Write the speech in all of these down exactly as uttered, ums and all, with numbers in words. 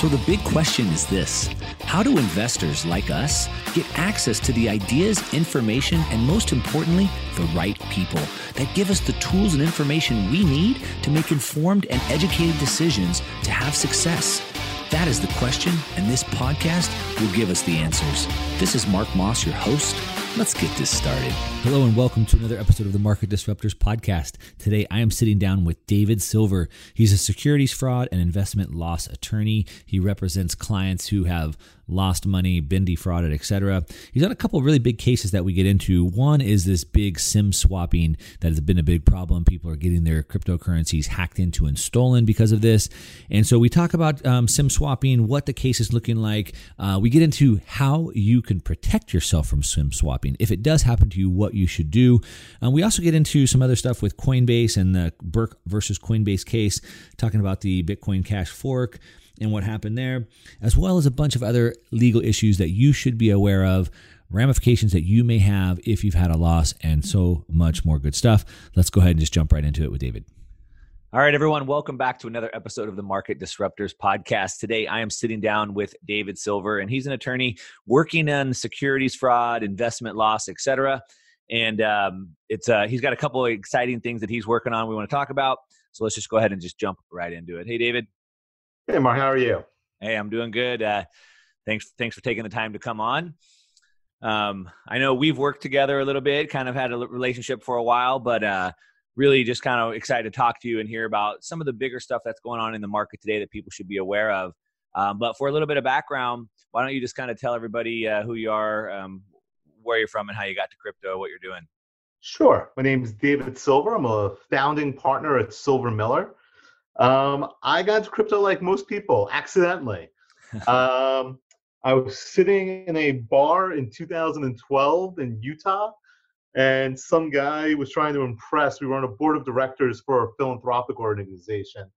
So the big question is this: how do investors like us get access to the ideas, information, and most importantly, the right people that give us the tools and information we need to make informed and educated decisions to have success? That is the question, and this podcast will give us the answers. This is Mark Moss, your host. Let's get this started. Hello and welcome to another episode of the Market Disruptors podcast. Today I am sitting down with David Silver. He's a securities fraud and investment loss attorney. He represents clients who have lost money, been defrauded, et cetera. He's got a couple of really big cases that we get into. One is this big SIM swapping that has been a big problem. People are getting their cryptocurrencies hacked into and stolen because of this. And so we talk about um, SIM swapping, what the case is looking like. Uh, we get into how you can protect yourself from SIM swapping. If it does happen to you, what you should do. Um, we also get into some other stuff with Coinbase and the Burke versus Coinbase case, talking about the Bitcoin Cash Fork and what happened there, as well as a bunch of other legal issues that you should be aware of, ramifications that you may have if you've had a loss, and so much more good stuff. Let's go ahead and just jump right into it with David. All right, everyone. Welcome back to another episode of the Market Disruptors podcast. Today, I am sitting down with David Silver, and he's an attorney working on securities fraud, investment loss, et cetera. And um, it's uh, he's got a couple of exciting things that he's working on we want to talk about. So let's just go ahead and just jump right into it. Hey, David. Hey, Mark, how are you? Hey, I'm doing good. Uh, thanks thanks for taking the time to come on. Um, I know we've worked together a little bit, kind of had a relationship for a while, but uh, really just kind of excited to talk to you and hear about some of the bigger stuff that's going on in the market today that people should be aware of. Um, but for a little bit of background, why don't you just kind of tell everybody uh, who you are, um, where you're from, and how you got to crypto, what you're doing. Sure. My name is David Silver. I'm a founding partner at Silver Miller. Um, I got to crypto like most people, accidentally. um, I was sitting in a bar in two thousand twelve in Utah, and some guy was trying to impress. We were on a board of directors for a philanthropic organization,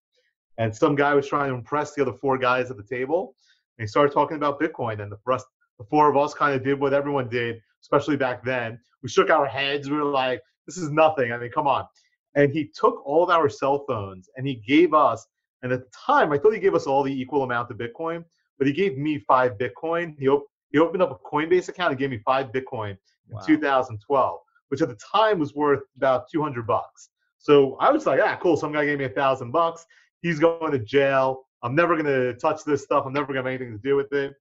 and some guy was trying to impress the other four guys at the table. And he started talking about Bitcoin, and the rest, the four of us kind of did what everyone did, especially back then. We shook our heads. We were like, this is nothing. I mean, come on. And he took all of our cell phones and he gave us, and at the time, I thought he gave us all the equal amount of Bitcoin, but he gave me five Bitcoin. He, op- he opened up a Coinbase account and gave me five Bitcoin in wow. two thousand twelve, which at the time was worth about two hundred bucks. So I was like, ah, cool. Some guy gave me a thousand bucks. He's going to jail. I'm never going to touch this stuff. I'm never going to have anything to do with it.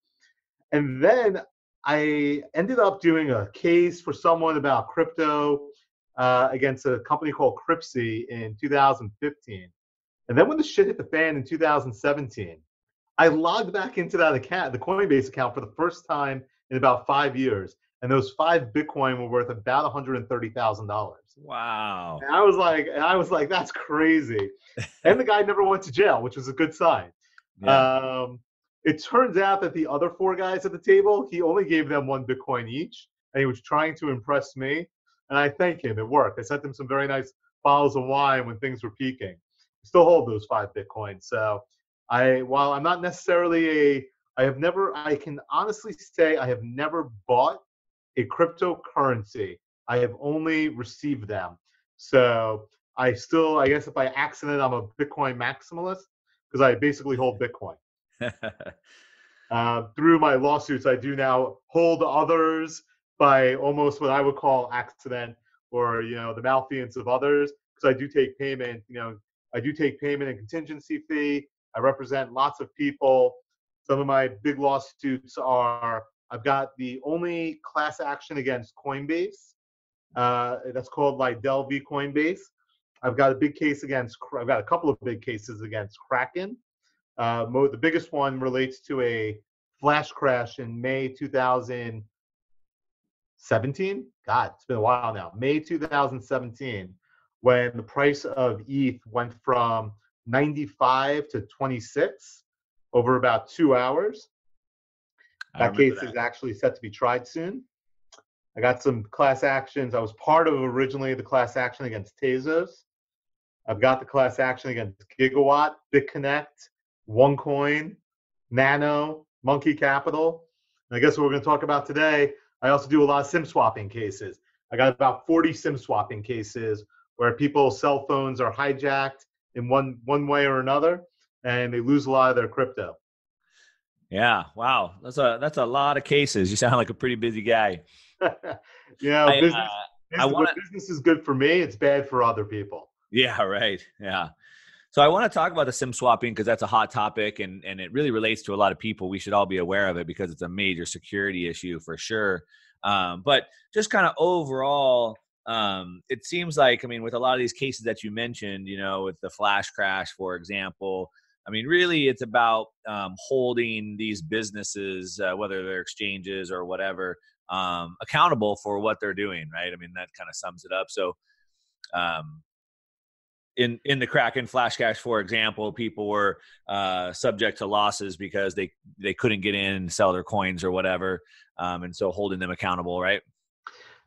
And then I ended up doing a case for someone about crypto Uh, against a company called Cryptsy in two thousand fifteen. And then when the shit hit the fan in two thousand seventeen, I logged back into that account, the Coinbase account, for the first time in about five years. And those five Bitcoin were worth about one hundred thirty thousand dollars. Wow. And I was like, and I was like, that's crazy. And the guy never went to jail, which was a good sign. Yeah. Um, it turns out that the other four guys at the table, he only gave them one Bitcoin each, and he was trying to impress me. And I thank him. It worked. I sent him some very nice bottles of wine when things were peaking. I still hold those five Bitcoins. So I, while I'm not necessarily a, I have never, I can honestly say I have never bought a cryptocurrency. I have only received them. So I still, I guess if by accident, I'm a Bitcoin maximalist because I basically hold Bitcoin. uh, through my lawsuits, I do now hold others by almost what I would call accident, or, you know, the malfeasance of others, because I do take payment, you know, I do take payment and contingency fee. I represent lots of people. Some of my big lawsuits are, I've got the only class action against Coinbase. Uh, that's called Lidell v Coinbase. I've got a big case against, I've got a couple of big cases against Kraken. Uh, the biggest one relates to a flash crash in May two thousand seventeen? God, it's been a while now. May two thousand seventeen, when the price of E T H went from ninety-five to twenty-six over about two hours. That case that. is actually set to be tried soon. I got some class actions. I was part of originally the class action against Tezos. I've got the class action against Gigawatt, BitConnect, OneCoin, Nano, Monkey Capital. And I guess what we're going to talk about today, I also do a lot of SIM swapping cases. I got about forty SIM swapping cases where people's cell phones are hijacked in one, one way or another, and they lose a lot of their crypto. Yeah. Wow. That's a, that's a lot of cases. You sound like a pretty busy guy. yeah. I, business, uh, business, I wanna, business is good for me. It's bad for other people. Yeah. Right. Yeah. So I want to talk about the SIM swapping because that's a hot topic and, and it really relates to a lot of people. We should all be aware of it because it's a major security issue for sure. Um, but just kind of overall, um, it seems like, I mean, with a lot of these cases that you mentioned, you know, with the flash crash, for example, I mean, really it's about um, holding these businesses, uh, whether they're exchanges or whatever, um, accountable for what they're doing, right? I mean, that kind of sums it up. So, um, In in the Kraken flash cash, for example, people were uh, subject to losses because they, they couldn't get in and sell their coins or whatever, um, and so holding them accountable, right?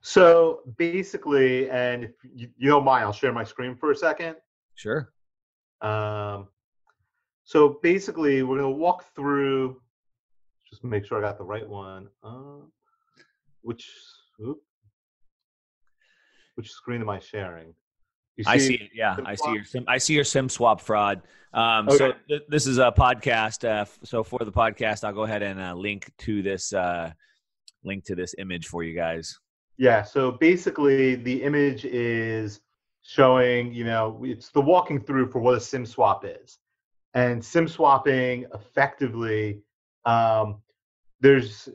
So basically, and if you, you don't mind, I'll share my screen for a second. Sure. Um, so basically, we're going to walk through, just make sure I got the right one, uh, which, oops, which screen am I sharing? See I see it. Yeah, I see your sim, I see your SIM swap fraud. Um, okay. So th- this is a podcast. Uh, f- so for the podcast, I'll go ahead and uh, link to this uh, link to this image for you guys. Yeah. So basically, the image is showing, you know, it's the walking through for what a SIM swap is, and SIM swapping effectively. Um, there's,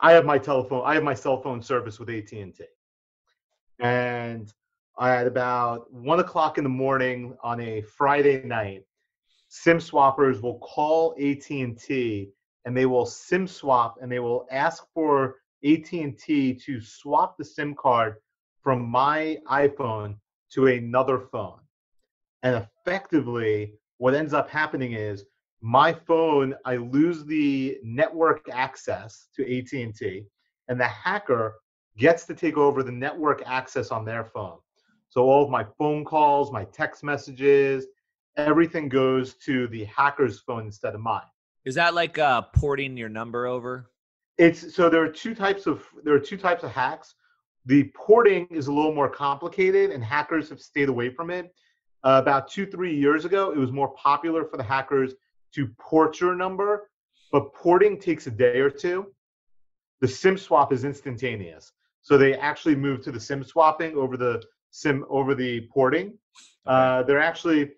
I have my telephone. I have my cell phone service with A T and T, and at about one o'clock in the morning on a Friday night, SIM swappers will call A T and T and they will SIM swap and they will ask for A T and T to swap the SIM card from my iPhone to another phone. And effectively, what ends up happening is my phone, I lose the network access to A T and T, and the hacker gets to take over the network access on their phone. So all of my phone calls, my text messages, everything goes to the hacker's phone instead of mine. Is that like uh, porting your number over? It's so there are two types of there are two types of hacks. The porting is a little more complicated, and hackers have stayed away from it. Uh, about two, three years ago, it was more popular for the hackers to port your number, but porting takes a day or two. The SIM swap is instantaneous, so they actually moved to the SIM swapping over the. SIM over the porting. Uh, they're actually,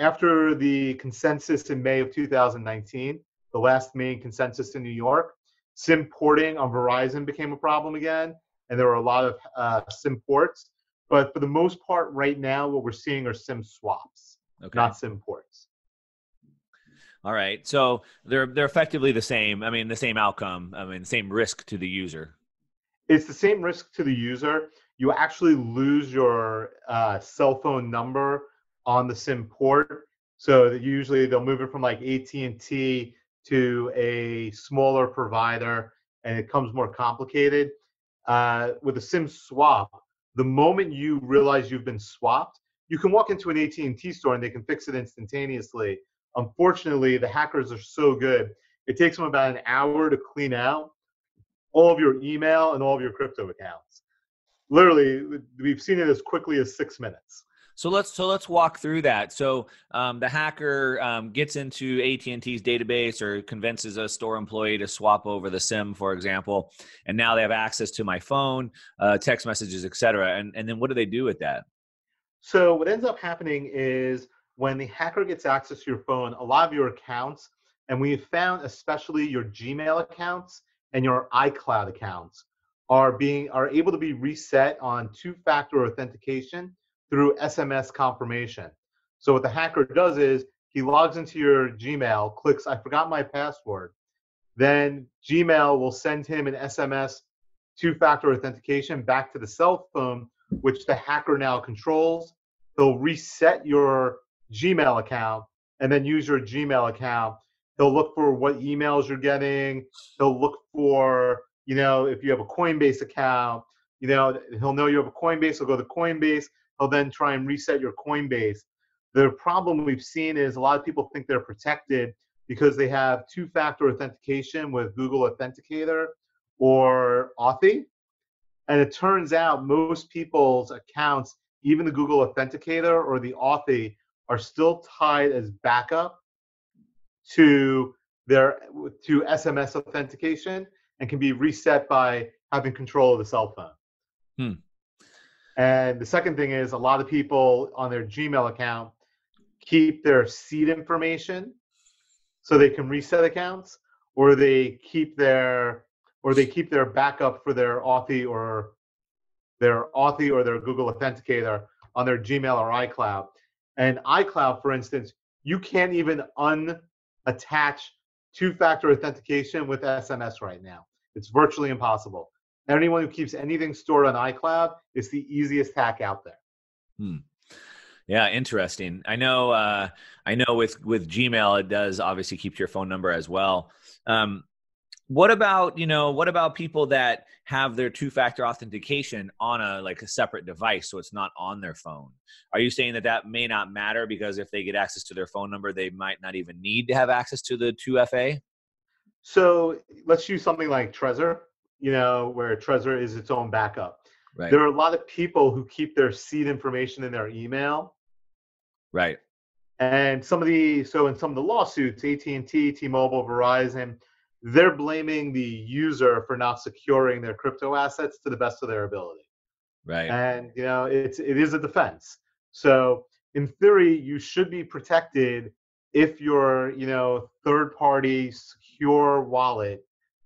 after the consensus in May of two thousand nineteen, the last main consensus in New York, SIM porting on Verizon became a problem again, and there were a lot of uh, SIM ports. But for the most part right now, what we're seeing are SIM swaps, okay. Not SIM ports. All right. So they're they're effectively the same. I mean, the same outcome. I mean, same risk to the user. It's the same risk to the user. You actually lose your uh, cell phone number on the SIM port. So that usually they'll move it from like A T and T to a smaller provider, and it becomes more complicated. Uh, with a SIM swap, the moment you realize you've been swapped, you can walk into an A T and T store and they can fix it instantaneously. Unfortunately, the hackers are so good. It takes them about an hour to clean out all of your email and all of your crypto accounts. Literally, we've seen it as quickly as six minutes. So let's so let's walk through that. So um, the hacker um, gets into A T and T's database or convinces a store employee to swap over the SIM, for example, and now they have access to my phone, uh, text messages, et cetera. And, and then what do they do with that? So what ends up happening is when the hacker gets access to your phone, a lot of your accounts, and we've found especially your Gmail accounts and your iCloud accounts are being are able to be reset on two-factor authentication through S M S confirmation. So what the hacker does is he logs into your Gmail, clicks, I forgot my password. Then Gmail will send him an S M S two-factor authentication back to the cell phone, which the hacker now controls. He'll reset your Gmail account and then use your Gmail account. He'll look for what emails you're getting. He'll look for You know, if you have a Coinbase account, you know, he'll know you have a Coinbase, he'll go to Coinbase, he'll then try and reset your Coinbase. The problem we've seen is a lot of people think they're protected because they have two-factor authentication with Google Authenticator or Authy. And it turns out most people's accounts, even the Google Authenticator or the Authy, are still tied as backup to They're to S M S authentication and can be reset by having control of the cell phone. Hmm. And the second thing is, a lot of people on their Gmail account keep their seed information so they can reset accounts, or they keep their or they keep their backup for their Authy or their Authy or their Google Authenticator on their Gmail or iCloud. And iCloud, for instance, you can't even unattach two-factor authentication with S M S right now. It's virtually impossible. Anyone who keeps anything stored on iCloud is the easiest hack out there. Hmm. Yeah, interesting. I know. Uh, I know. With with Gmail, it does obviously keep your phone number as well. Um, what about you know? What about people that have their two-factor authentication on a like a separate device, so it's not on their phone? Are you saying that that may not matter because if they get access to their phone number, they might not even need to have access to the two F A? So let's use something like Trezor. You know, where Trezor is its own backup. Right. There are a lot of people who keep their seed information in their email. Right. And some of the, so in some of the lawsuits, A T and T, T-Mobile, Verizon, they're blaming the user for not securing their crypto assets to the best of their ability. Right. And, you know, it's, it is a defense. So in theory, you should be protected if your, you know, third-party secure wallet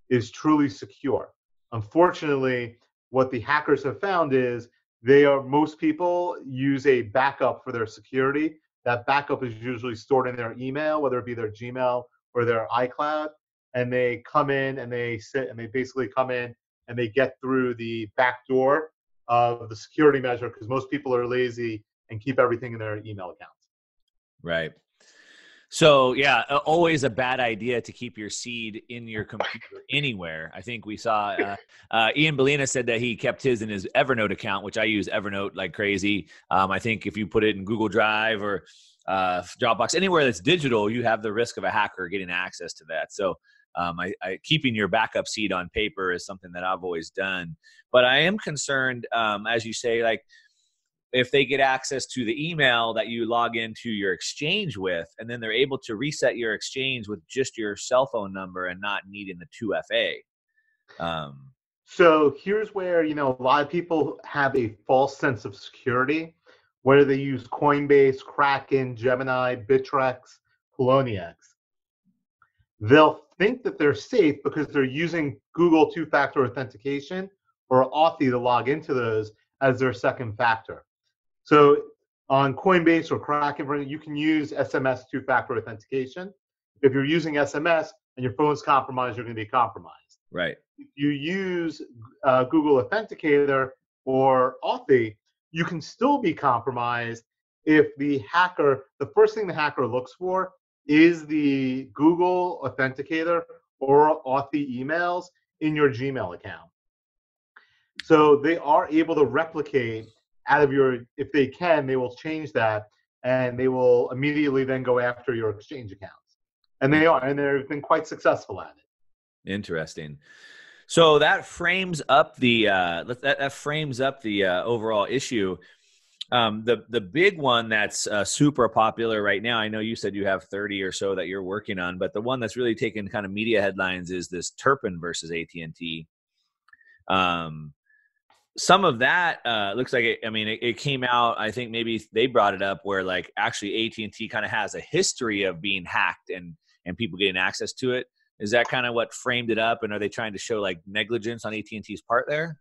is truly secure. Unfortunately, what the hackers have found is they are most people use a backup for their security. That backup is usually stored in their email, whether it be their Gmail or their iCloud, and they come in and they sit and they basically come in and they get through the back door of the security measure because most people are lazy and keep everything in their email accounts. Right. So yeah, always a bad idea to keep your seed in your computer anywhere. I think we saw uh, uh, Ian Bellina said that he kept his in his Evernote account, which I use Evernote like crazy. Um, I think if you put it in Google Drive or uh, Dropbox, anywhere that's digital, you have the risk of a hacker getting access to that. So um, I, I, keeping your backup seed on paper is something that I've always done. But I am concerned, um, as you say, like, if they get access to the email that you log into your exchange with, and then they're able to reset your exchange with just your cell phone number and not needing the two F A. Um, so here's where, you know, a lot of people have a false sense of security, whether they use Coinbase, Kraken, Gemini, Bittrex, Poloniex. They'll think that they're safe because they're using Google two-factor authentication or Authy to log into those as their second factor. So on Coinbase or Kraken, you can use S M S two-factor authentication. If you're using S M S and your phone's compromised, you're going to be compromised. Right. If you use uh, Google Authenticator or Authy, you can still be compromised if the hacker, the first thing the hacker looks for is the Google Authenticator or Authy emails in your Gmail account. So they are able to replicate out of your, if they can, they will change that and they will immediately then go after your exchange accounts. And they are, and they've been quite successful at it. Interesting. So that frames up the, uh, that, that frames up the uh, overall issue. Um, the, the big one that's uh, super popular right now, I know you said you have thirty or so that you're working on, but the one that's really taken kind of media headlines is this Turpin versus A T and T. Um, Some of that uh, looks like it, I mean, it, it came out, I think maybe they brought it up where like actually A T and T kind of has a history of being hacked and, and people getting access to it. Is that kind of what framed it up? And are they trying to show like negligence on A T and T's part there?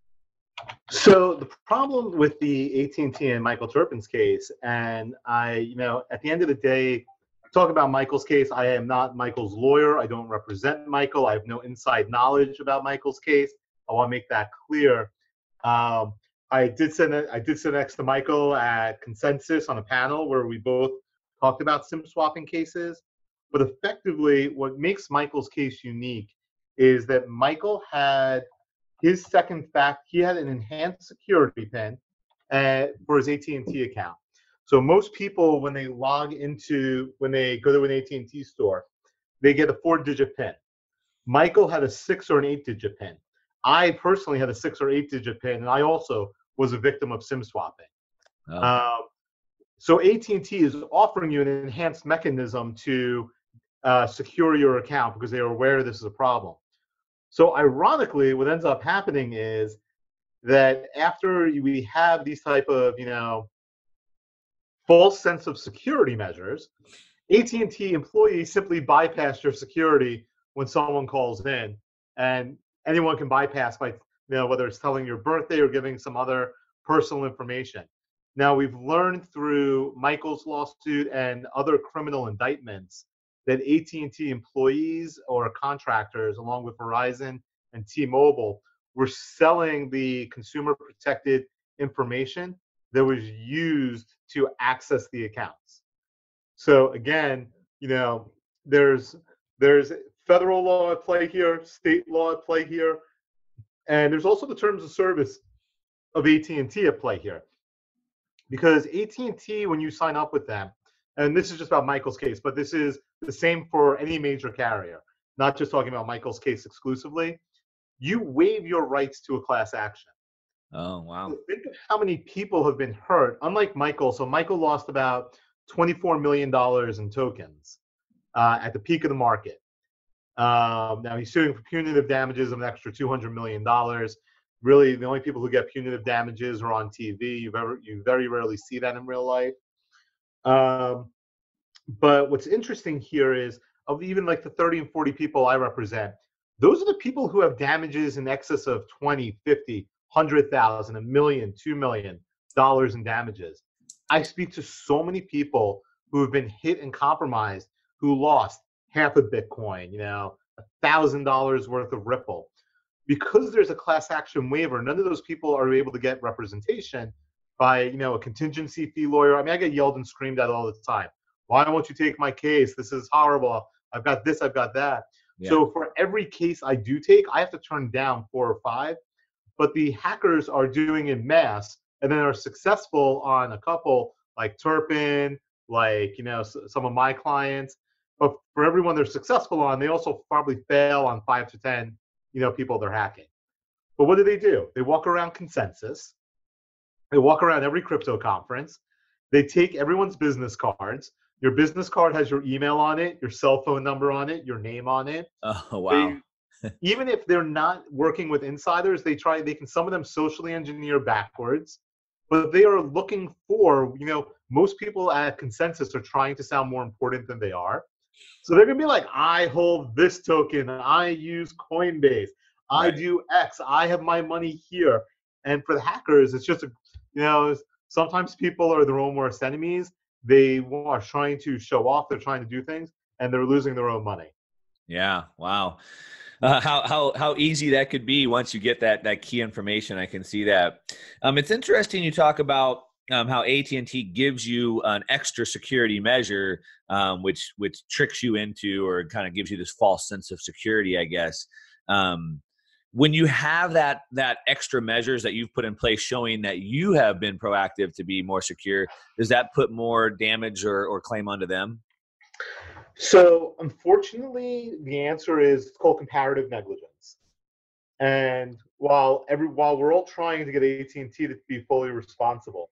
So the problem with the A T and T and Michael Turpin's case, and I, you know, at the end of the day, talk about Michael's case. I am not Michael's lawyer. I don't represent Michael. I have no inside knowledge about Michael's case. I want to make that clear. Um, I did sit I did sit next to Michael at Consensus on a panel where we both talked about SIM swapping cases. But effectively, what makes Michael's case unique is that Michael had his second fact. He had an enhanced security pin uh, for his A T and T account. So most people, when they log into, when they go to an A T and T store, they get a four-digit pin. Michael had a six or an eight-digit pin. I personally had a six or eight digit pin, and I also was a victim of SIM swapping. Oh. Uh, so A T and T is offering you an enhanced mechanism to uh, secure your account because they were aware this is a problem. So ironically, what ends up happening is that after we have these type of, you know, false sense of security measures, A T and T employees simply bypass your security when someone calls in, and anyone can bypass by, you know, whether it's telling your birthday or giving some other personal information. Now, we've learned through Michael's lawsuit and other criminal indictments that A T and T employees or contractors, along with Verizon and T-Mobile, were selling the consumer-protected information that was used to access the accounts. So again, you know, there's there's federal law at play here, state law at play here, and there's also the terms of service of A T and T at play here. Because A T and T, when you sign up with them, and this is just about Michael's case, but this is the same for any major carrier, not just talking about Michael's case exclusively, you waive your rights to a class action. Oh, wow. So think of how many people have been hurt, unlike Michael. So Michael lost about twenty-four million dollars in tokens uh, at the peak of the market. Um, now he's suing for punitive damages of an extra two hundred million dollars. Really, the only people who get punitive damages are on T V. You've ever, you very rarely see that in real life. Um, but what's interesting here is, of even like the thirty and forty people I represent, those are the people who have damages in excess of twenty, fifty, one hundred thousand, a million, two million dollars in damages. I speak to so many people who have been hit and compromised, who lost half a Bitcoin, you know, a thousand dollars worth of Ripple. Because there's a class action waiver, none of those people are able to get representation by, you know, a contingency fee lawyer. I mean, I get yelled and screamed at all the time. Why won't you take my case? This is horrible. I've got this, I've got that. Yeah. So for every case I do take, I have to turn down four or five. But the hackers are doing in mass, and then are successful on a couple, like Turpin, like, you know, some of my clients. But for everyone they're successful on, they also probably fail on five to ten, you know, people they're hacking. But what do they do? They walk around Consensus. They walk around every crypto conference. They take everyone's business cards. Your business card has your email on it, your cell phone number on it, your name on it. Oh, wow. They, even if they're not working with insiders, they try, they can, some of them socially engineer backwards, but they are looking for, you know, most people at Consensus are trying to sound more important than they are. So they're going to be like, I hold this token, I use Coinbase, I right. do X, I have my money here. And for the hackers, it's just, a, you know, sometimes people are their own worst enemies. They are trying to show off, they're trying to do things, and they're losing their own money. Yeah, wow. Uh, how how how easy that could be once you get that that key information. I can see that. Um, it's interesting you talk about Um, how A T and T gives you an extra security measure, um, which which tricks you into, or kind of gives you this false sense of security, I guess. Um, when you have that that extra measures that you've put in place showing that you have been proactive to be more secure, does that put more damage or, or claim onto them? So unfortunately, the answer is it's called comparative negligence. And while every while we're all trying to get A T and T to be fully responsible,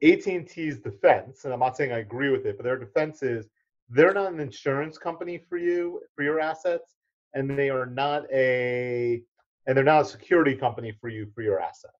A T and T's defense, and I'm not saying I agree with it, but their defense is they're not an insurance company for you, for your assets, and they are not a, and they're not a security company for you, for your assets.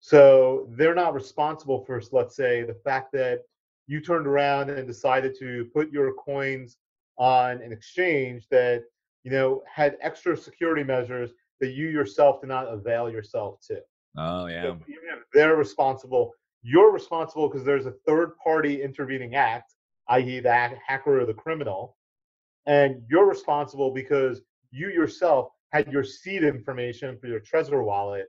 So they're not responsible for, let's say, the fact that you turned around and decided to put your coins on an exchange that, you know, had extra security measures that you yourself did not avail yourself to. Oh, yeah. So even if they're responsible, you're responsible because there's a third-party intervening act, that is the hacker or the criminal, and you're responsible because you yourself had your seed information for your Trezor wallet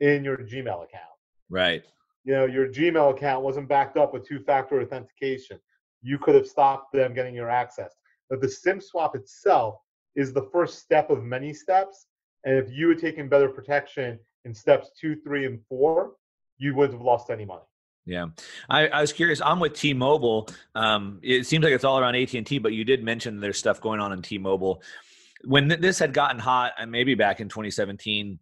in your Gmail account. Right. You know, your Gmail account wasn't backed up with two-factor authentication. You could have stopped them getting your access. But the SIM swap itself is the first step of many steps, and if you had taken better protection in steps two, three, and four, you wouldn't have lost any money. Yeah. I, I was curious. I'm with T-Mobile. Um, it seems like it's all around A T and T, but you did mention there's stuff going on in T-Mobile. When th- this had gotten hot, and maybe back in twenty seventeen,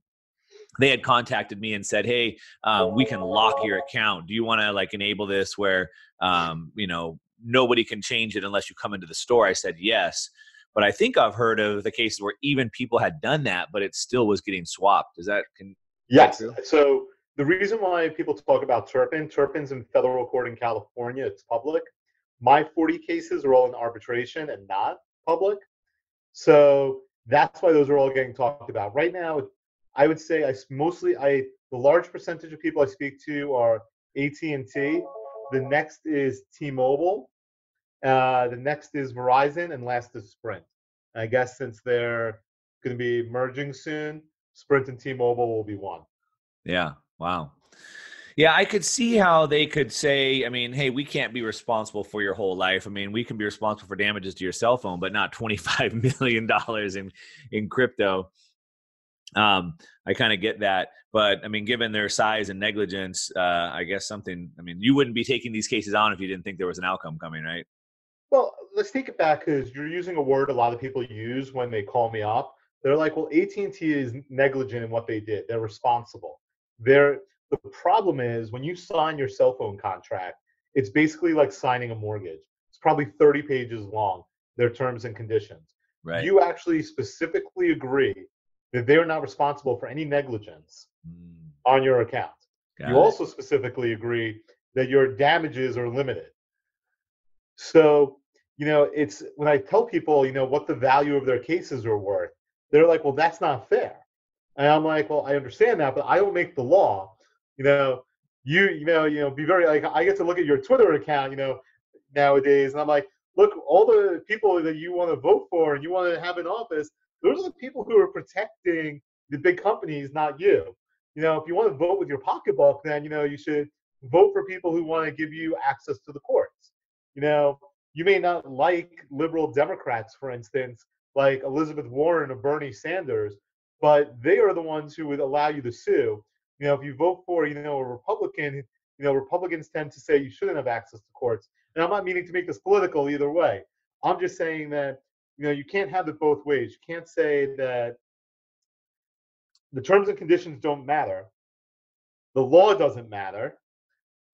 they had contacted me and said, hey, uh, we can lock your account. Do you want to like enable this where, um, you know, nobody can change it unless you come into the store. I said yes. But I think I've heard of the cases where even people had done that, but it still was getting swapped. Is that can, yes. That true? So the reason why people talk about Turpin, Turpin's in federal court in California. It's public. My forty cases are all in arbitration and not public. So that's why those are all getting talked about. Right now, I would say I mostly, I the large percentage of people I speak to are A T and T. The next is T-Mobile. Uh, the next is Verizon, and last is Sprint. I guess since they're going to be merging soon, Sprint and T-Mobile will be one. Yeah. Wow. Yeah, I could see how they could say, I mean, hey, we can't be responsible for your whole life. I mean, we can be responsible for damages to your cell phone, but not twenty-five million dollars in, in crypto. Um, I kind of get that, but I mean, given their size and negligence, uh, I guess something, I mean, you wouldn't be taking these cases on if you didn't think there was an outcome coming, right? Well, let's take it back because you're using a word a lot of people use when they call me up. They're like, well, A T and T is negligent in what they did. They're responsible. They're, the problem is when you sign your cell phone contract, it's basically like signing a mortgage. It's probably thirty pages long, their terms and conditions. Right. You actually specifically agree that they're not responsible for any negligence mm. on your account. Got you it. Also specifically agree that your damages are limited. So, you know, it's when I tell people, you know, what the value of their cases are worth, they're like, well, that's not fair. And I'm like, well, I understand that, but I don't make the law. You know, you, you know, you know, be very like, I get to look at your Twitter account, you know, nowadays. And I'm like, look, all the people that you want to vote for and you want to have in office, those are the people who are protecting the big companies, not you. You know, if you want to vote with your pocketbook, then, you know, you should vote for people who want to give you access to the courts. You know, you may not like liberal Democrats, for instance, like Elizabeth Warren or Bernie Sanders, but they are the ones who would allow you to sue. You know, if you vote for, you know, a Republican, you know, Republicans tend to say you shouldn't have access to courts. And I'm not meaning to make this political either way. I'm just saying that, you know, you can't have it both ways. You can't say that the terms and conditions don't matter. The law doesn't matter.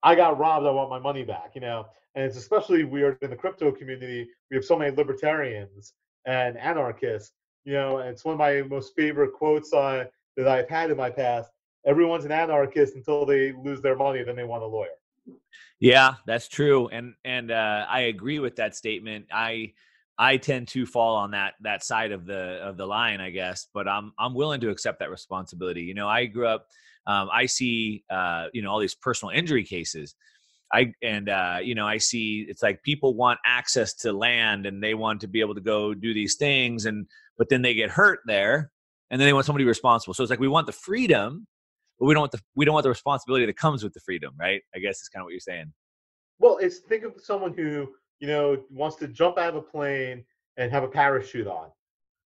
I got robbed. I want my money back, you know. And it's especially weird in the crypto community. We have so many libertarians and anarchists. You know, and it's one of my most favorite quotes uh, that I've had in my past. Everyone's an anarchist until they lose their money, then they want a lawyer. Yeah, that's true. And and uh, I agree with that statement. I I tend to fall on that that side of the of the line, I guess. But I'm I'm willing to accept that responsibility. You know, I grew up. Um, I see, uh, you know, all these personal injury cases. I, and, uh, you know, I see, it's like people want access to land and they want to be able to go do these things. And, but then they get hurt there and then they want somebody responsible. So it's like, we want the freedom, but we don't want the, we don't want the responsibility that comes with the freedom. Right. I guess is kind of what you're saying. Well, it's think of someone who, you know, wants to jump out of a plane and have a parachute on,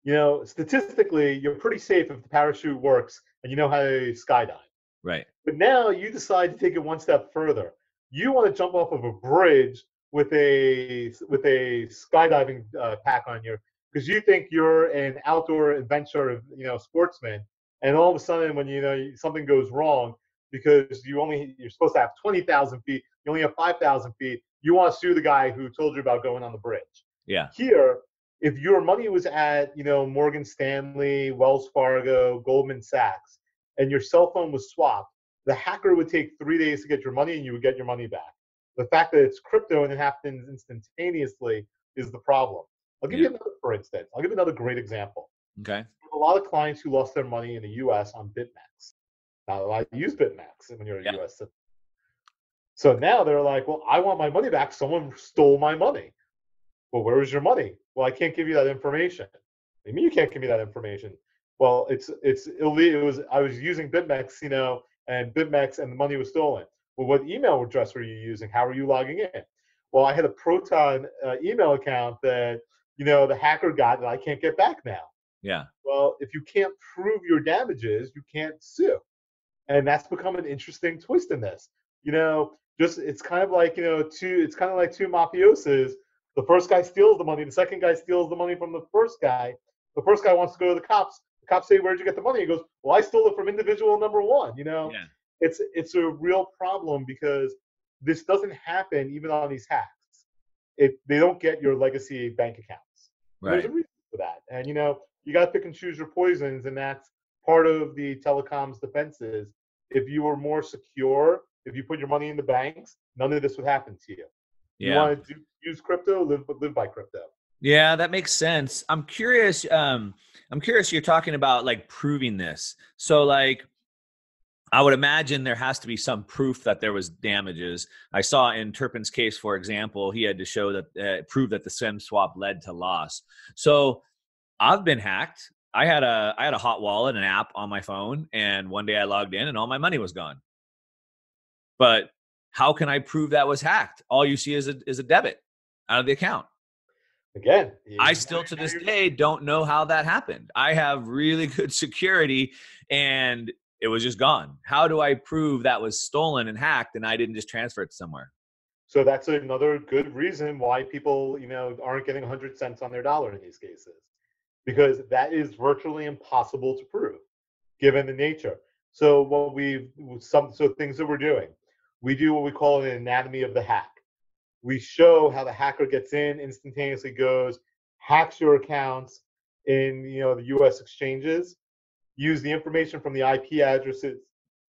you know, statistically you're pretty safe if the parachute works and you know how to skydive. Right. But now you decide to take it one step further. You want to jump off of a bridge with a with a skydiving uh, pack on you because you think you're an outdoor adventure, you know, sportsman. And all of a sudden, when you know something goes wrong because you only you're supposed to have twenty thousand feet, you only have five thousand feet. You want to sue the guy who told you about going on the bridge. Yeah. Here, if your money was at you know Morgan Stanley, Wells Fargo, Goldman Sachs, and your cell phone was swapped, the hacker would take three days to get your money and you would get your money back. The fact that it's crypto and it happens instantaneously is the problem. I'll give yeah. you another, for instance, I'll give you another great example. Okay. A lot of clients who lost their money in the U S on Bitmax. Not a lot to use Bitmax when you're a yeah. U S citizen. So now they're like, well, I want my money back. Someone stole my money. Well, where was your money? Well, I can't give you that information. I mean, you can't give me that information. Well, it's, it's illegal. It was, I was using Bitmax, you know, and Bitmax and the money was stolen. Well, what email address were you using? How were you logging in? Well, I had a Proton uh, email account that, you know, the hacker got that I can't get back now. Yeah. Well, if you can't prove your damages, you can't sue. And that's become an interesting twist in this. You know, just, it's kind of like, you know, two, it's kind of like two mafiosos. The first guy steals the money. The second guy steals the money from the first guy. The first guy wants to go to the cops. Cops say, where'd you get the money? He goes, well, I stole it from individual number one. You know, yeah. it's it's a real problem because this doesn't happen even on these hacks. if they don't get your legacy bank accounts. Right. There's a reason for that. And, you know, you got to pick and choose your poisons, and that's part of the telecoms defenses. If you were more secure, if you put your money in the banks, none of this would happen to you. Yeah. You want to do, use crypto, live, live by crypto. Yeah, that makes sense. I'm curious. Um, I'm curious. You're talking about like proving this. So like, I would imagine there has to be some proof that there was damages. I saw in Turpin's case, for example, he had to show that, uh, prove that the SIM swap led to loss. So I've been hacked. I had a, I had a hot wallet, an app on my phone, and one day I logged in and all my money was gone. But how can I prove that was hacked? All you see is a, is a debit out of the account. Again, I still to this day don't know how that happened. I have really good security and it was just gone. How do I prove that was stolen and hacked and I didn't just transfer it somewhere? So that's another good reason why people, you know, aren't getting one hundred cents on their dollar in these cases, because that is virtually impossible to prove given the nature. So what we've, some so things that we're doing, we do what we call an anatomy of the hack. We show how the hacker gets in, instantaneously goes, hacks your accounts in, you know, the U S exchanges, use the information from the I P addresses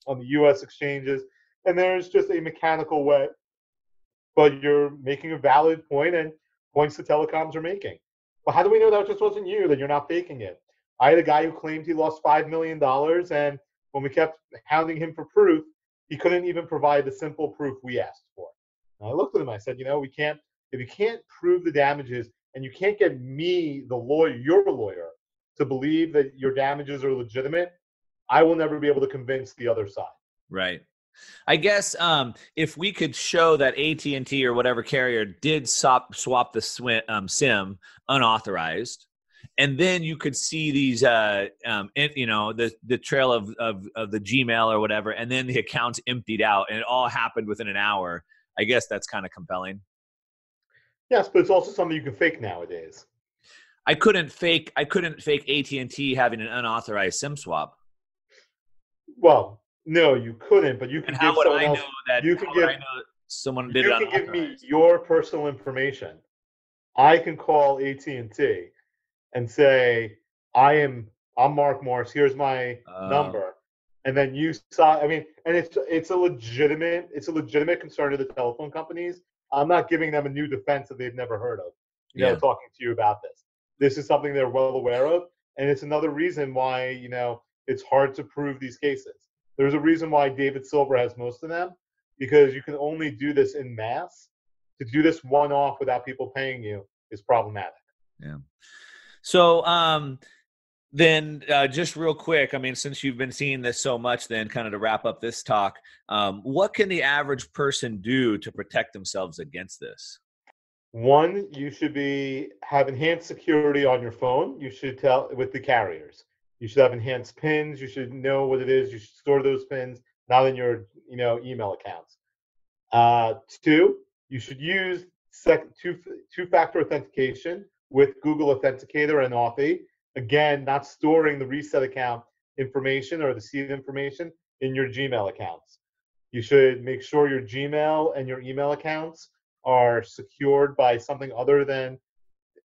on the U S exchanges, and there's just a mechanical way. But you're making a valid point and points the telecoms are making. But how do we know that just wasn't you, that you're not faking it? I had a guy who claimed he lost five million dollars, and when we kept hounding him for proof, he couldn't even provide the simple proof we asked for. I looked at him, I said, you know, we can't, if you can't prove the damages and you can't get me, the lawyer, your lawyer, to believe that your damages are legitimate, I will never be able to convince the other side. Right. I guess um, if we could show that A T and T or whatever carrier did swap, swap the swim, um, SIM unauthorized, and then you could see these, uh, um, in, you know, the the trail of, of, of the Gmail or whatever, and then the accounts emptied out and it all happened within an hour. I guess that's kind of compelling. Yes, but it's also something you can fake nowadays. I couldn't fake. I couldn't fake A T and T having an unauthorized SIM swap. Well, no, you couldn't. But you can. And how would I know that? You can give someone did it unauthorized. You can give me your personal information. I can call A T and T and say, "I am. I'm Mark Morris. Here's my uh, number." And then you saw, I mean, and it's it's a legitimate, it's a legitimate concern to the telephone companies. I'm not giving them a new defense that they've never heard of, you yeah. know, talking to you about this. This is something they're well aware of. And it's another reason why, you know, it's hard to prove these cases. There's a reason why David Silver has most of them, because you can only do this in mass. To do this one off without people paying you is problematic. Yeah. So, um, Then uh, just real quick, I mean, since you've been seeing this so much, then kind of to wrap up this talk, um, what can the average person do to protect themselves against this? One, you should be have enhanced security on your phone. You should tell with the carriers. You should have enhanced pins. You should know what it is. You should store those pins, not in your you know email accounts. Uh, two, you should use sec- two, two-factor authentication with Google Authenticator and Authy. Again, not storing the reset account information or the seed information in your Gmail accounts. You should make sure your Gmail and your email accounts are secured by something other than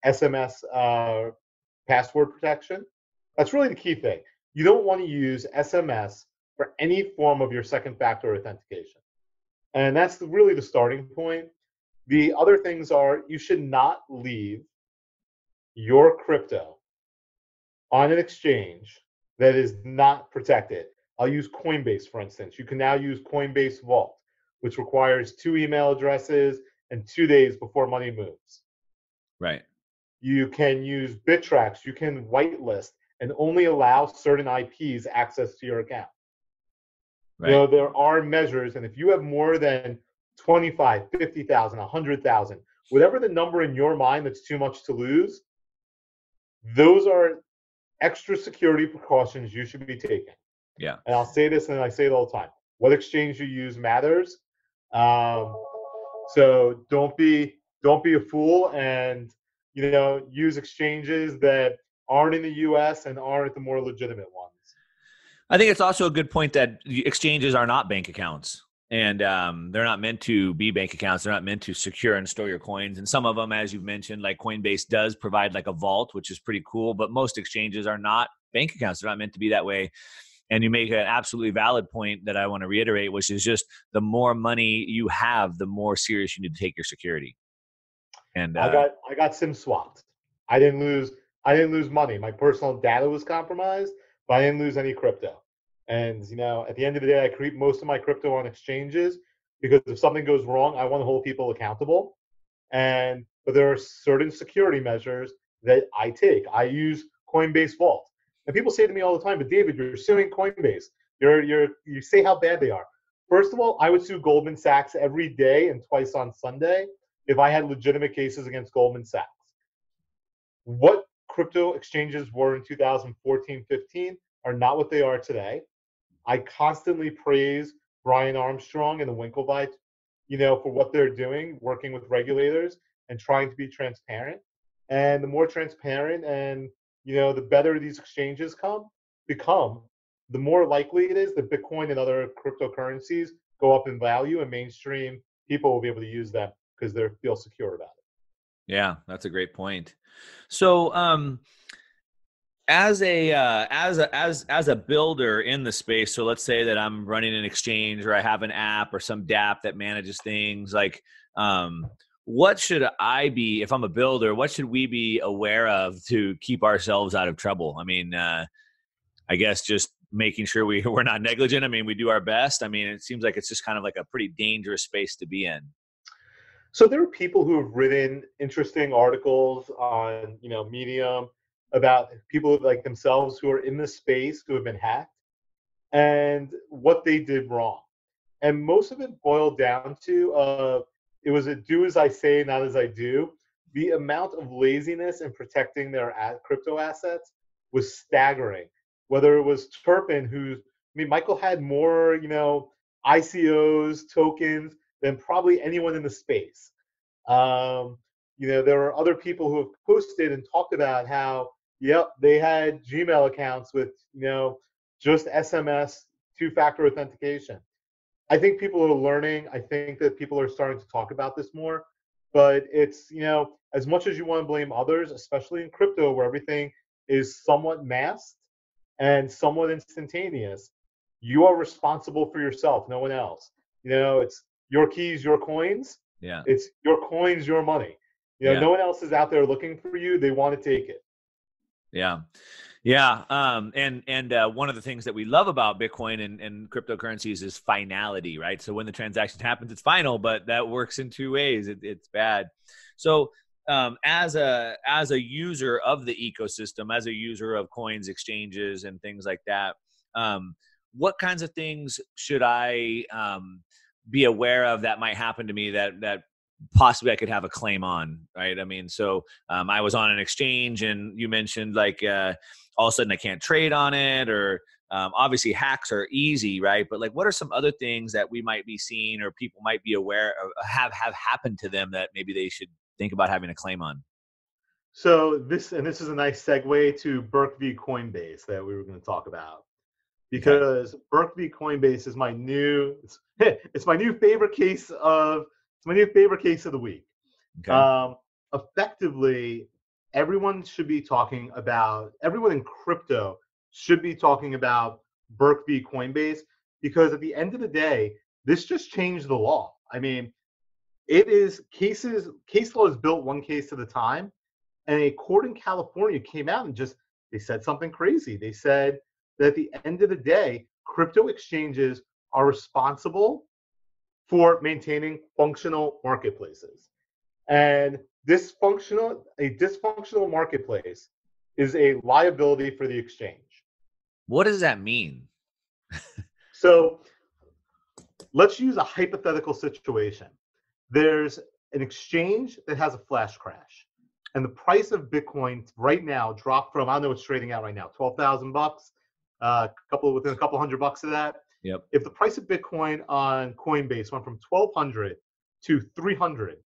S M S uh, password protection. That's really the key thing. You don't want to use S M S for any form of your second factor authentication. And that's the, really the starting point. The other things are you should not leave your crypto on an exchange that is not protected. I'll use Coinbase, for instance. You can now use Coinbase Vault, which requires two email addresses and two days before money moves. Right. You can use Bittrex. You can whitelist and only allow certain I Ps access to your account. Right. You know, there are measures, and if you have more than twenty-five, fifty thousand, one hundred thousand, whatever the number in your mind that's too much to lose, those are extra security precautions you should be taking. Yeah. And I'll say this, and I say it all the time. What exchange you use matters. Um, so don't be don't be a fool, and you know use exchanges that aren't in the U S and aren't the more legitimate ones. I think it's also a good point that exchanges are not bank accounts. And um, they're not meant to be bank accounts. They're not meant to secure and store your coins. And some of them, as you've mentioned, like Coinbase does provide like a vault, which is pretty cool. But most exchanges are not bank accounts. They're not meant to be that way. And you make an absolutely valid point that I want to reiterate, which is just the more money you have, the more serious you need to take your security. And uh, I got I got SIM swapped. I didn't lose I didn't lose money. My personal data was compromised, but I didn't lose any crypto. And, you know, at the end of the day, I keep most of my crypto on exchanges because if something goes wrong, I want to hold people accountable. And, but there are certain security measures that I take. I use Coinbase Vault. And people say to me all the time, but David, you're suing Coinbase. You're, you're, you say how bad they are. First of all, I would sue Goldman Sachs every day and twice on Sunday if I had legitimate cases against Goldman Sachs. What crypto exchanges were in two thousand fourteen, fifteen are not what they are today. I constantly praise Brian Armstrong and the Winklevite, you know, for what they're doing, working with regulators and trying to be transparent. And the more transparent and, you know, the better these exchanges come, become, the more likely it is that Bitcoin and other cryptocurrencies go up in value and mainstream people will be able to use them because they feel secure about it. Yeah, that's a great point. So, um, As a uh, as a, as as a builder in the space, so let's say that I'm running an exchange or I have an app or some dApp that manages things. Like, um, what should I be if I'm a builder? What should we be aware of to keep ourselves out of trouble? I mean, uh, I guess just making sure we we're not negligent. I mean, we do our best. I mean, it seems like it's just kind of like a pretty dangerous space to be in. So there are people who have written interesting articles on, you know, Medium, about people like themselves who are in the space who have been hacked and what they did wrong. And most of it boiled down to uh, it was a do as I say, not as I do. The amount of laziness in protecting their crypto assets was staggering. Whether it was Turpin, who, I mean, Michael had more, you know, I C Os, tokens than probably anyone in the space. Um, you know, there are other people who have posted and talked about how, yep, they had Gmail accounts with, you know, just S M S two-factor authentication. I think people are learning. I think that people are starting to talk about this more. But it's, you know, as much as you want to blame others, especially in crypto where everything is somewhat masked and somewhat instantaneous, you are responsible for yourself, no one else. You know, it's your keys, your coins. Yeah. It's your coins, your money. You know, yeah. No one else is out there looking for you. They want to take it. Yeah. Yeah. Um, and and uh, one of the things that we love about Bitcoin and, and cryptocurrencies is finality, right? So when the transaction happens, it's final, but that works in two ways. It, it's bad. So um, as a as a user of the ecosystem, as a user of coins, exchanges, and things like that, um, what kinds of things should I um, be aware of that might happen to me that that possibly I could have a claim on, right? I mean, so um, I was on an exchange and you mentioned like uh, all of a sudden I can't trade on it or um, obviously hacks are easy, right? But like, what are some other things that we might be seeing or people might be aware of, have, have happened to them that maybe they should think about having a claim on? So this, and this is a nice segue to Burke v Coinbase that we were going to talk about because okay. Burke v Coinbase is my new, it's, it's my new favorite case of It's my new favorite case of the week. Okay. Um, effectively, everyone should be talking about, everyone in crypto should be talking about Burke v Coinbase because at the end of the day, this just changed the law. I mean, it is cases, case law is built one case at a time. And a court in California came out and just, they said something crazy. They said that at the end of the day, crypto exchanges are responsible for maintaining functional marketplaces. And this functional, a dysfunctional marketplace is a liability for the exchange. What does that mean? So let's use a hypothetical situation. There's an exchange that has a flash crash and the price of Bitcoin right now dropped from, I don't know what's trading out right now, twelve thousand bucks, uh, couple within a couple hundred bucks of that. Yep. If the price of Bitcoin on Coinbase went from twelve hundred to three hundred,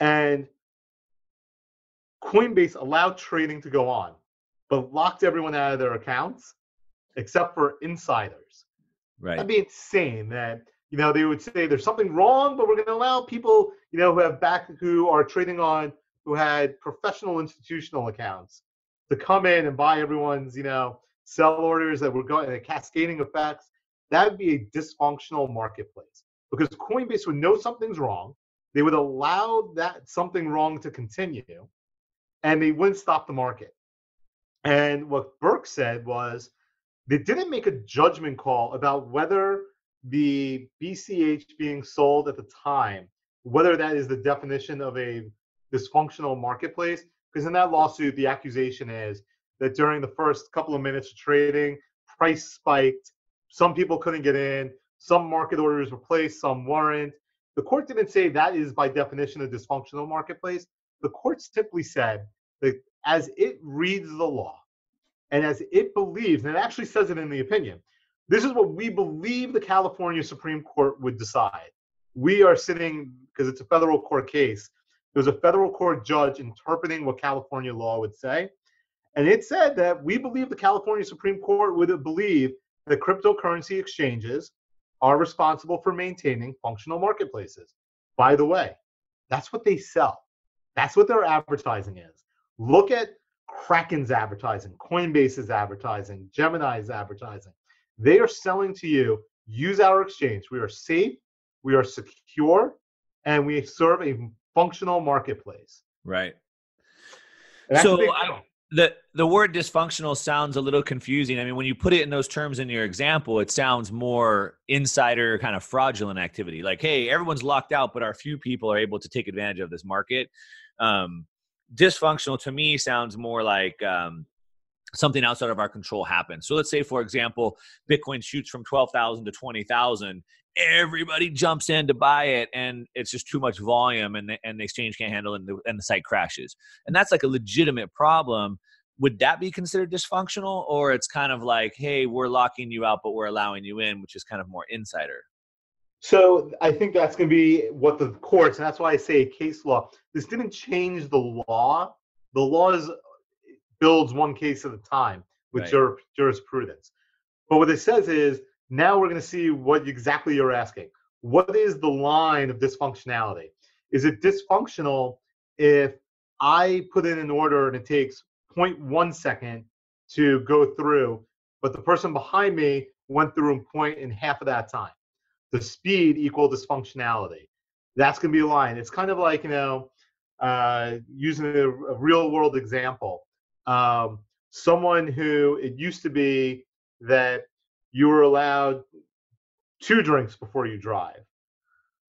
and Coinbase allowed trading to go on, but locked everyone out of their accounts except for insiders. Right. That'd be insane that, you know, they would say there's something wrong, but we're going to allow people, you know, who have back, who are trading on, who had professional institutional accounts to come in and buy everyone's, you know, sell orders that were going, the cascading effects. That'd be a dysfunctional marketplace because Coinbase would know something's wrong. They would allow that something wrong to continue, and they wouldn't stop the market. And what Burke said was they didn't make a judgment call about whether the B C H being sold at the time, whether that is the definition of a dysfunctional marketplace, because in that lawsuit, the accusation is that during the first couple of minutes of trading, price spiked. Some people couldn't get in. Some market orders were placed, some weren't. The court didn't say that is by definition a dysfunctional marketplace. The court simply said that as it reads the law and as it believes, and it actually says it in the opinion, this is what we believe the California Supreme Court would decide. We are sitting, because it's a federal court case, there's a federal court judge interpreting what California law would say. And it said that we believe the California Supreme Court would believe that cryptocurrency exchanges are responsible for maintaining functional marketplaces. By the way, that's what they sell. That's what their advertising is. Look at Kraken's advertising, Coinbase's advertising, Gemini's advertising. They are selling to you, use our exchange. We are safe, we are secure, and we serve a functional marketplace. Right. So I don't. The the word dysfunctional sounds a little confusing. I mean, when you put it in those terms in your example, it sounds more insider kind of fraudulent activity. Like, hey, everyone's locked out, but our few people are able to take advantage of this market. Um, dysfunctional to me sounds more like um, something outside of our control happens. So let's say, for example, Bitcoin shoots from twelve thousand to twenty thousand. Everybody jumps in to buy it, and it's just too much volume, and the, and the exchange can't handle it, and the, and the site crashes. And that's like a legitimate problem. Would that be considered dysfunctional, or it's kind of like, hey, we're locking you out, but we're allowing you in, which is kind of more insider? So I think that's going to be what the courts, and that's why I say case law. This didn't change the law. The law is, builds one case at a time with right. jur- jurisprudence. But what it says is, now we're going to see what exactly you're asking. What is the line of dysfunctionality? Is it dysfunctional if I put in an order and it takes zero point one second to go through, but the person behind me went through in point in half of that time? The speed equal dysfunctionality. That's going to be a line. It's kind of like, you know, uh, using a, a real world example. Um, someone who it used to be that you were allowed two drinks before you drive.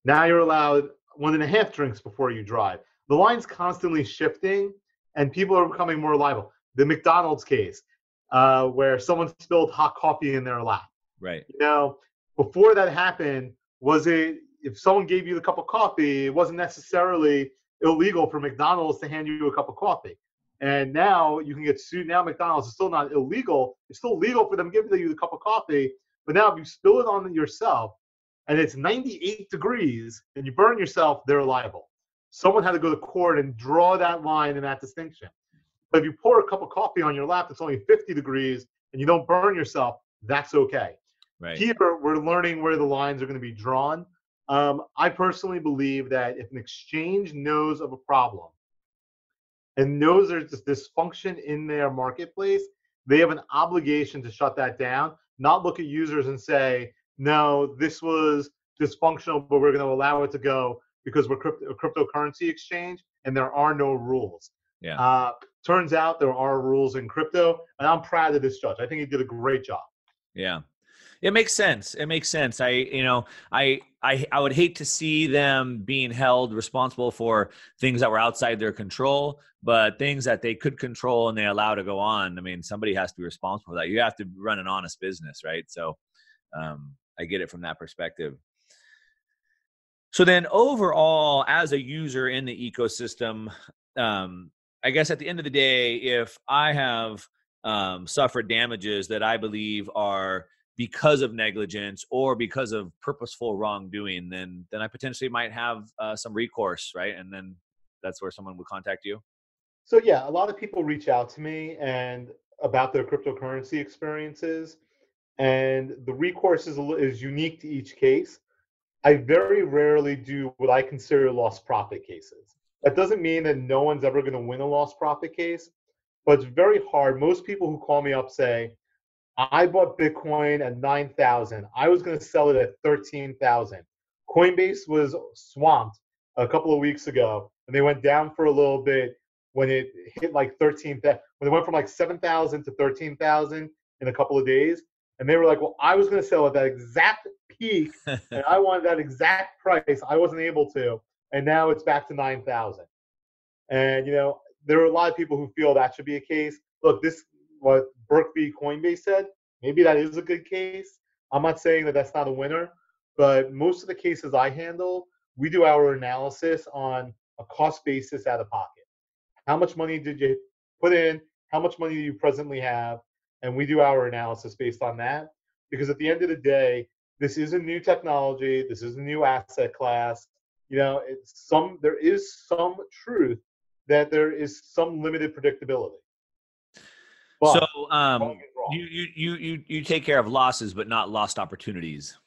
Now you're allowed one and a half drinks before you drive. The line's constantly shifting, and people are becoming more liable. The McDonald's case, uh, where someone spilled hot coffee in their lap. Right. You know, before that happened, was it if someone gave you the cup of coffee, it wasn't necessarily illegal for McDonald's to hand you a cup of coffee. And now you can get sued. Now McDonald's is still not illegal. It's still legal for them giving you the cup of coffee. But now if you spill it on yourself and it's ninety-eight degrees and you burn yourself, they're liable. Someone had to go to court and draw that line and that distinction. But if you pour a cup of coffee on your lap that's only fifty degrees and you don't burn yourself, that's okay. Right. Here, we're learning where the lines are going to be drawn. Um, I personally believe that if an exchange knows of a problem, and knows there's this dysfunction in their marketplace, they have an obligation to shut that down, not look at users and say, no, this was dysfunctional, but we're going to allow it to go because we're crypto- a cryptocurrency exchange and there are no rules. Yeah. Uh, turns out there are rules in crypto, and I'm proud of this judge. I think he did a great job. Yeah. It makes sense. It makes sense. I, you know, I, I, I would hate to see them being held responsible for things that were outside their control, but things that they could control and they allow to go on. I mean, somebody has to be responsible for that. You have to run an honest business, right? So, um, I get it from that perspective. So then, overall, as a user in the ecosystem, um, I guess at the end of the day, if I have um, suffered damages that I believe are because of negligence or because of purposeful wrongdoing, then then I potentially might have uh, some recourse, right? And then that's where someone would contact you. So yeah, a lot of people reach out to me and about their cryptocurrency experiences, and the recourse is, is unique to each case. I very rarely do what I consider lost profit cases. That doesn't mean that no one's ever going to win a lost profit case, but it's very hard. Most people who call me up say, I bought Bitcoin at nine thousand. I was going to sell it at thirteen thousand. Coinbase was swamped a couple of weeks ago, and they went down for a little bit when it hit like thirteen thousand, when it went from like seven thousand to thirteen thousand in a couple of days. And they were like, well, I was going to sell at that exact peak, and I wanted that exact price. I wasn't able to. And now it's back to nine thousand. And, you know, there are a lot of people who feel that should be a case. Look, this, what Burke v Coinbase said, maybe that is a good case. I'm not saying that that's not a winner, but most of the cases I handle, we do our analysis on a cost basis out of pocket. How much money did you put in? How much money do you presently have? And we do our analysis based on that. Because at the end of the day, this is a new technology. This is a new asset class. You know, it's some, there is some truth that there is some limited predictability. But so um, you, you, you, you take care of losses, but not lost opportunities,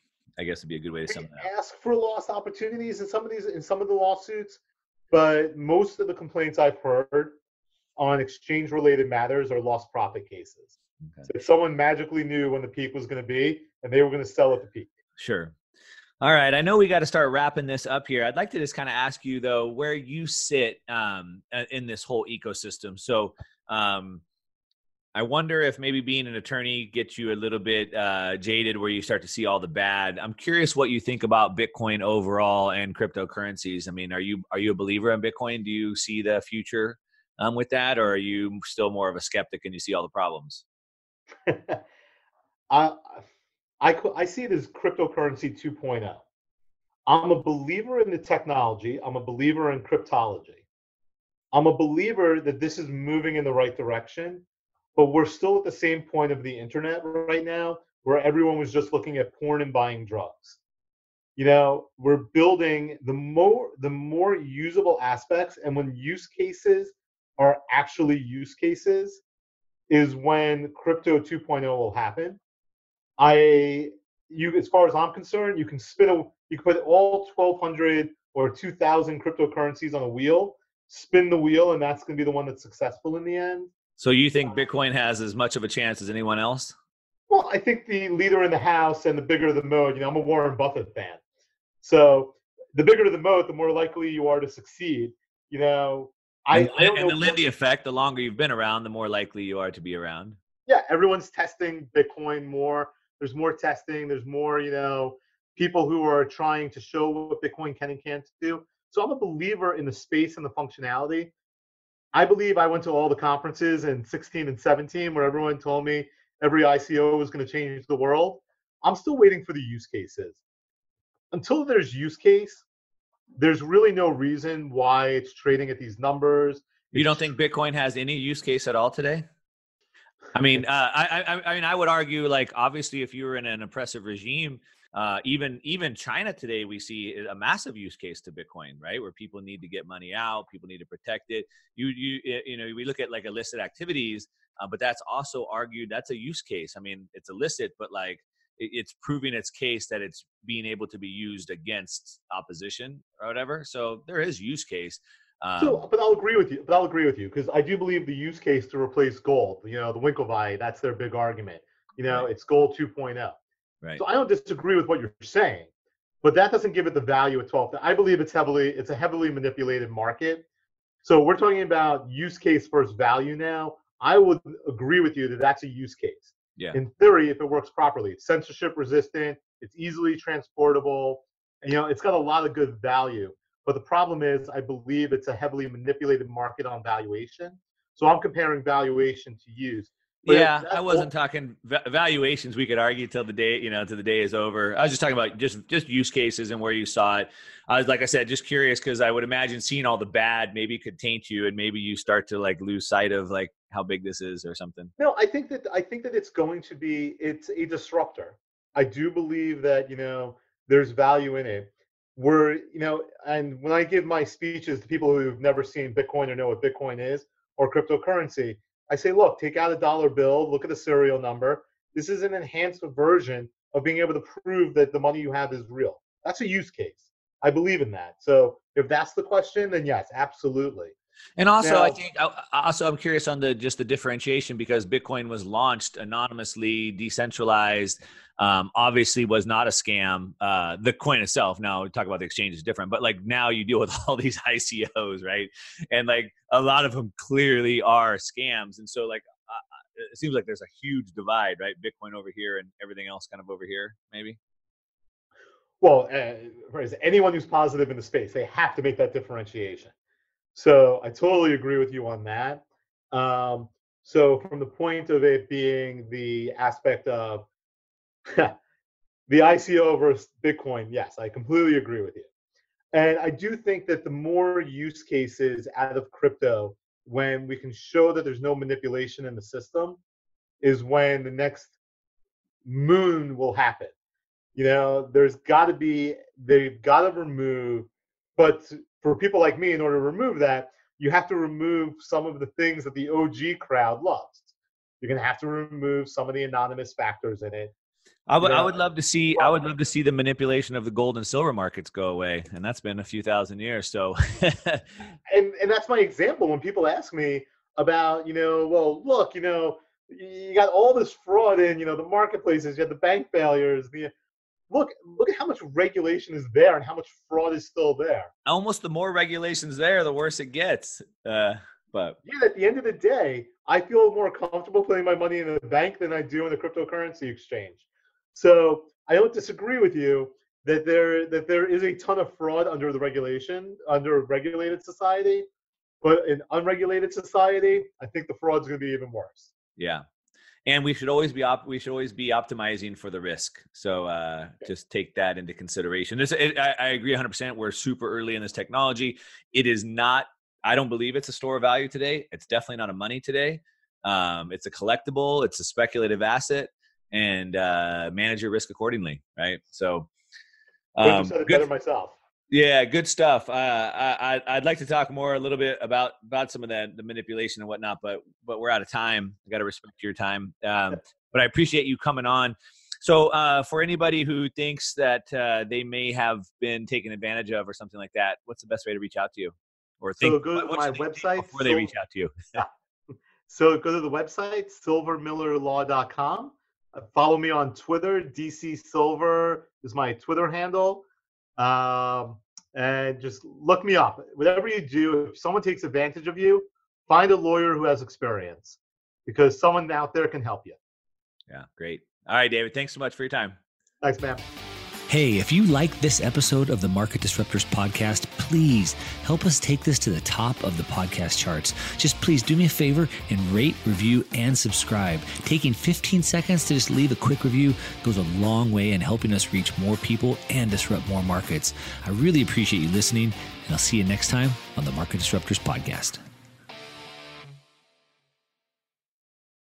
I guess would be a good way to sum that up. Ask for lost opportunities in some of these, in some of the lawsuits, but most of the complaints I've heard on exchange related matters are lost profit cases. Okay. So someone magically knew when the peak was going to be and they were going to sell at the peak. Sure. All right. I know we got to start wrapping this up here. I'd like to just kind of ask you though, where you sit um, in this whole ecosystem. So um, I wonder if maybe being an attorney gets you a little bit uh, jaded where you start to see all the bad. I'm curious what you think about Bitcoin overall and cryptocurrencies. I mean, are you, are you a believer in Bitcoin? Do you see the future um, with that? Or are you still more of a skeptic and you see all the problems? I, I, I see it as cryptocurrency two point oh. I'm a believer in the technology. I'm a believer in cryptology. I'm a believer that this is moving in the right direction, but we're still at the same point of the internet right now where everyone was just looking at porn and buying drugs. You know, we're building the more, the more usable aspects, and when use cases are actually use cases, is when crypto two point oh will happen. I, you, as far as I'm concerned, you can spin a, you can put all twelve hundred or two thousand cryptocurrencies on a wheel, spin the wheel, and that's going to be the one that's successful in the end. So you think Bitcoin has as much of a chance as anyone else? Well, I think the leader in the house and the bigger the moat, you know, I'm a Warren Buffett fan. So the bigger the moat, the more likely you are to succeed, you know. I, and, I don't and know the Lindy effect, the longer you've been around, the more likely you are to be around. Yeah, everyone's testing Bitcoin more. There's more testing. There's more, you know, people who are trying to show what Bitcoin can and can't do. So I'm a believer in the space and the functionality. I believe I went to all the conferences in sixteen and seventeen where everyone told me every I C O was going to change the world. I'm still waiting for the use cases. Until there's use case, there's really no reason why it's trading at these numbers. It's you don't think Bitcoin has any use case at all today? I mean, uh, I, I, I mean, I would argue, like, obviously, if you were in an oppressive regime, uh, even even China today, we see a massive use case to Bitcoin, right? Where people need to get money out, people need to protect it. You you you know, we look at like illicit activities, uh, but that's also argued that's a use case. I mean, it's illicit, but like, it's proving its case that it's being able to be used against opposition or whatever. So there is use case. Um, so, but I'll agree with you. But I'll agree with you because I do believe the use case to replace gold. You know, the Winklevi, that's their big argument. You know, right. It's gold two point oh. Right. So I don't disagree with what you're saying, but that doesn't give it the value at twelve. I believe it's heavily, it's a heavily manipulated market. So we're talking about use case versus value now. I would agree with you that that's a use case. Yeah. In theory, if it works properly, it's censorship resistant, it's easily transportable, and, you know, it's got a lot of good value. But the problem is, I believe it's a heavily manipulated market on valuation. So I'm comparing valuation to use. But yeah, I wasn't talking valuations. We could argue till the day, you know, till the day is over. I was just talking about just just use cases and where you saw it. I was, like I said, just curious because I would imagine seeing all the bad maybe could taint you, and maybe you start to like lose sight of like how big this is or something. No, I think that I think that it's going to be it's a disruptor. I do believe that, you know, there's value in it. We're, you know, and when I give my speeches to people who've never seen Bitcoin or know what Bitcoin is or cryptocurrency, I say, look, take out a dollar bill, look at the serial number, This is an enhanced version of being able to prove that the money you have is real. That's a use case. I believe in that. So if that's the question, then yes, absolutely. And also, now, I think also I'm curious on the just the differentiation, because Bitcoin was launched anonymously, decentralized. Um, obviously, was not a scam. Uh, the coin itself. Now we talk about the exchange is different, but like now you deal with all these I C Os, right? And like a lot of them clearly are scams. And so like uh, it seems like there's a huge divide, right? Bitcoin over here and everything else kind of over here, maybe. Well, uh, anyone who's positive in the space, they have to make that differentiation. So I totally agree with you on that. Um, so from the point of it being the aspect of the I C O versus Bitcoin, yes, I completely agree with you. And I do think that the more use cases out of crypto, when we can show that there's no manipulation in the system, is when the next moon will happen. You know, there's got to be, they've got to remove, but for people like me, in order to remove that, you have to remove some of the things that the O G crowd loves. You're going to have to remove some of the anonymous factors in it. I would, you know, I would love to see, I would love to see the manipulation of the gold and silver markets go away. And that's been a few thousand years. So, and, and that's my example. When people ask me about, you know, well, look, you know, you got all this fraud in, you know, the marketplaces, you had the bank failures, the, Look, look at how much regulation is there and how much fraud is still there. Almost the more regulation's there, the worse it gets. Uh, but yeah, at the end of the day, I feel more comfortable putting my money in a bank than I do in the cryptocurrency exchange. So I don't disagree with you that there that there is a ton of fraud under the regulation, under a regulated society. But in unregulated society, I think the fraud's going to be even worse. Yeah. And we should always be op- we should always be optimizing for the risk. So uh, okay. Just take that into consideration. This, it, I, I agree one hundred percent. We're super early in this technology. It is not. I don't believe it's a store of value today. It's definitely not a money today. Um, it's a collectible. It's a speculative asset, and uh, manage your risk accordingly. Right. So. Um, said it better myself. Yeah, good stuff. Uh, I, I'd like to talk more a little bit about, about some of that, the manipulation and whatnot, but but we're out of time. I got to respect your time. Um, but I appreciate you coming on. So uh, for anybody who thinks that uh, they may have been taken advantage of or something like that, what's the best way to reach out to you? Or think, so go to what, my website before Sil- they reach out to you. So go to the website, silver miller law dot com. Uh, follow me on Twitter. D C Silver is my Twitter handle. Um, and just look me up. Whatever you do, if someone takes advantage of you, find a lawyer who has experience, because someone out there can help you. Yeah, great. All right, David, thanks so much for your time. Thanks, man. Hey, if you like this episode of the Market Disruptors podcast, please help us take this to the top of the podcast charts. Just please do me a favor and rate, review, and subscribe. Taking fifteen seconds to just leave a quick review goes a long way in helping us reach more people and disrupt more markets. I really appreciate you listening, and I'll see you next time on the Market Disruptors podcast.